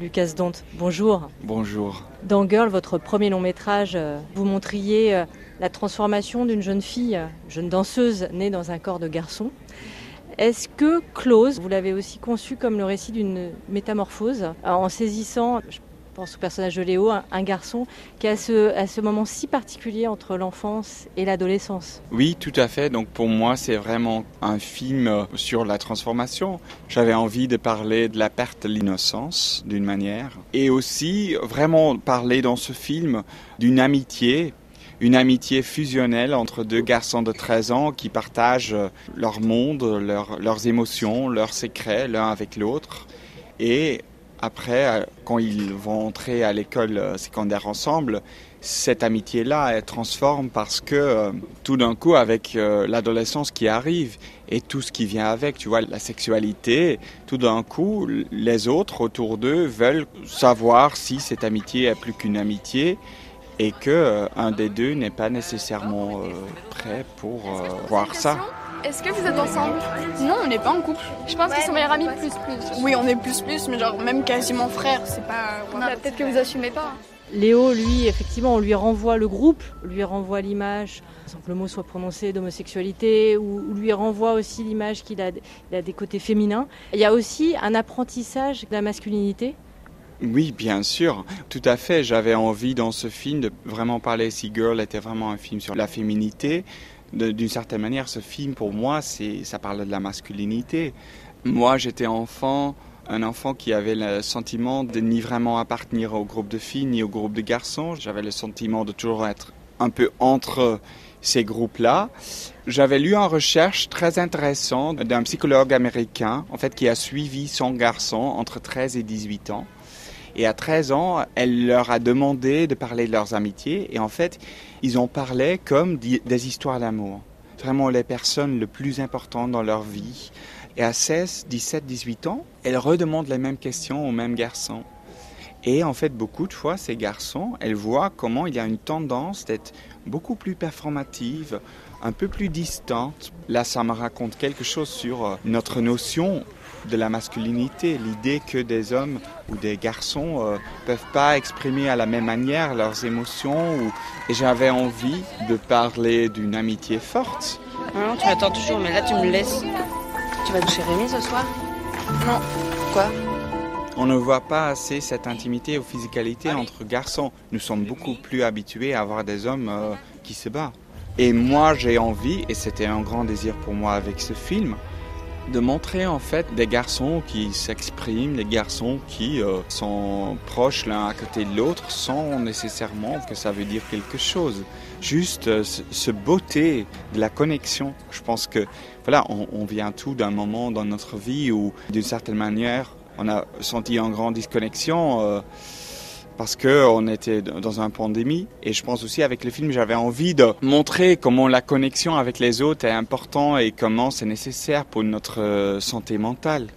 Lukas Dhont, bonjour. Bonjour. Dans Girl, votre premier long métrage, vous montriez la transformation d'une jeune fille, jeune danseuse, née dans un corps de garçon. Est-ce que Close, vous l'avez aussi conçu comme le récit d'une métamorphose, en saisissant, je pense au personnage de Léo, un garçon qui a à ce moment si particulier entre l'enfance et l'adolescence? Oui, tout à fait. Donc pour moi, c'est vraiment un film sur la transformation. J'avais envie de parler de la perte de l'innocence, d'une manière, et aussi vraiment parler dans ce film d'une amitié. Une amitié fusionnelle entre deux garçons de 13 ans qui partagent leur monde, leurs émotions, leurs secrets l'un avec l'autre. Et après, quand ils vont entrer à l'école secondaire ensemble, cette amitié-là, elle transforme parce que tout d'un coup, avec l'adolescence qui arrive et tout ce qui vient avec, tu vois, la sexualité, tout d'un coup, les autres autour d'eux veulent savoir si cette amitié est plus qu'une amitié. Et qu'un des deux n'est pas nécessairement prêt pour voir ça. Est-ce que vous êtes ensemble ? Non, on n'est pas en couple. Je pense qu'ils sont meilleurs amis plus. Oui, on est plus, mais genre même quasiment frères, c'est pas... Voilà. Peut-être que vous assumez pas. Léo, lui, effectivement, on lui renvoie le groupe, lui renvoie l'image, sans que le mot soit prononcé, d'homosexualité, ou lui renvoie aussi l'image qu'il a des côtés féminins. Il y a aussi un apprentissage de la masculinité. Oui, bien sûr, tout à fait. J'avais envie dans ce film de vraiment parler, si Girl était vraiment un film sur la féminité, d'une certaine manière, ce film pour moi, ça parle de la masculinité. Moi, j'étais un enfant qui avait le sentiment de ni vraiment appartenir au groupe de filles ni au groupe de garçons. J'avais le sentiment de toujours être un peu entre ces groupes-là. J'avais lu une recherche très intéressante d'un psychologue américain, en fait, qui a suivi son garçon entre 13 et 18 ans. Et à 13 ans, elle leur a demandé de parler de leurs amitiés. Et en fait, ils en parlaient comme des histoires d'amour. Vraiment les personnes les plus importantes dans leur vie. Et à 16, 17, 18 ans, elle redemande les mêmes questions aux mêmes garçons. Et en fait, beaucoup de fois, ces garçons, elles voient comment il y a une tendance d'être beaucoup plus performative, un peu plus distante. Là, ça me raconte quelque chose sur notre notion de la masculinité, l'idée que des hommes ou des garçons peuvent pas exprimer à la même manière leurs émotions. Et j'avais envie de parler d'une amitié forte. Non, tu m'attends toujours, mais là tu me laisses. Tu vas chez Rémi ce soir? Non. Quoi? On ne voit pas assez cette intimité ou physicalité entre garçons. Nous sommes beaucoup plus habitués à avoir des hommes qui se battent. Et moi j'ai envie, et c'était un grand désir pour moi avec ce film, de montrer en fait des garçons qui s'expriment, des garçons qui sont proches l'un à côté de l'autre sans nécessairement que ça veut dire quelque chose. Juste ce beauté de la connexion. Je pense que voilà, on vient tout d'un moment dans notre vie où d'une certaine manière on a senti une grande disconnexion parce qu'on était dans une pandémie. Et je pense aussi avec le film, j'avais envie de montrer comment la connexion avec les autres est importante et comment c'est nécessaire pour notre santé mentale.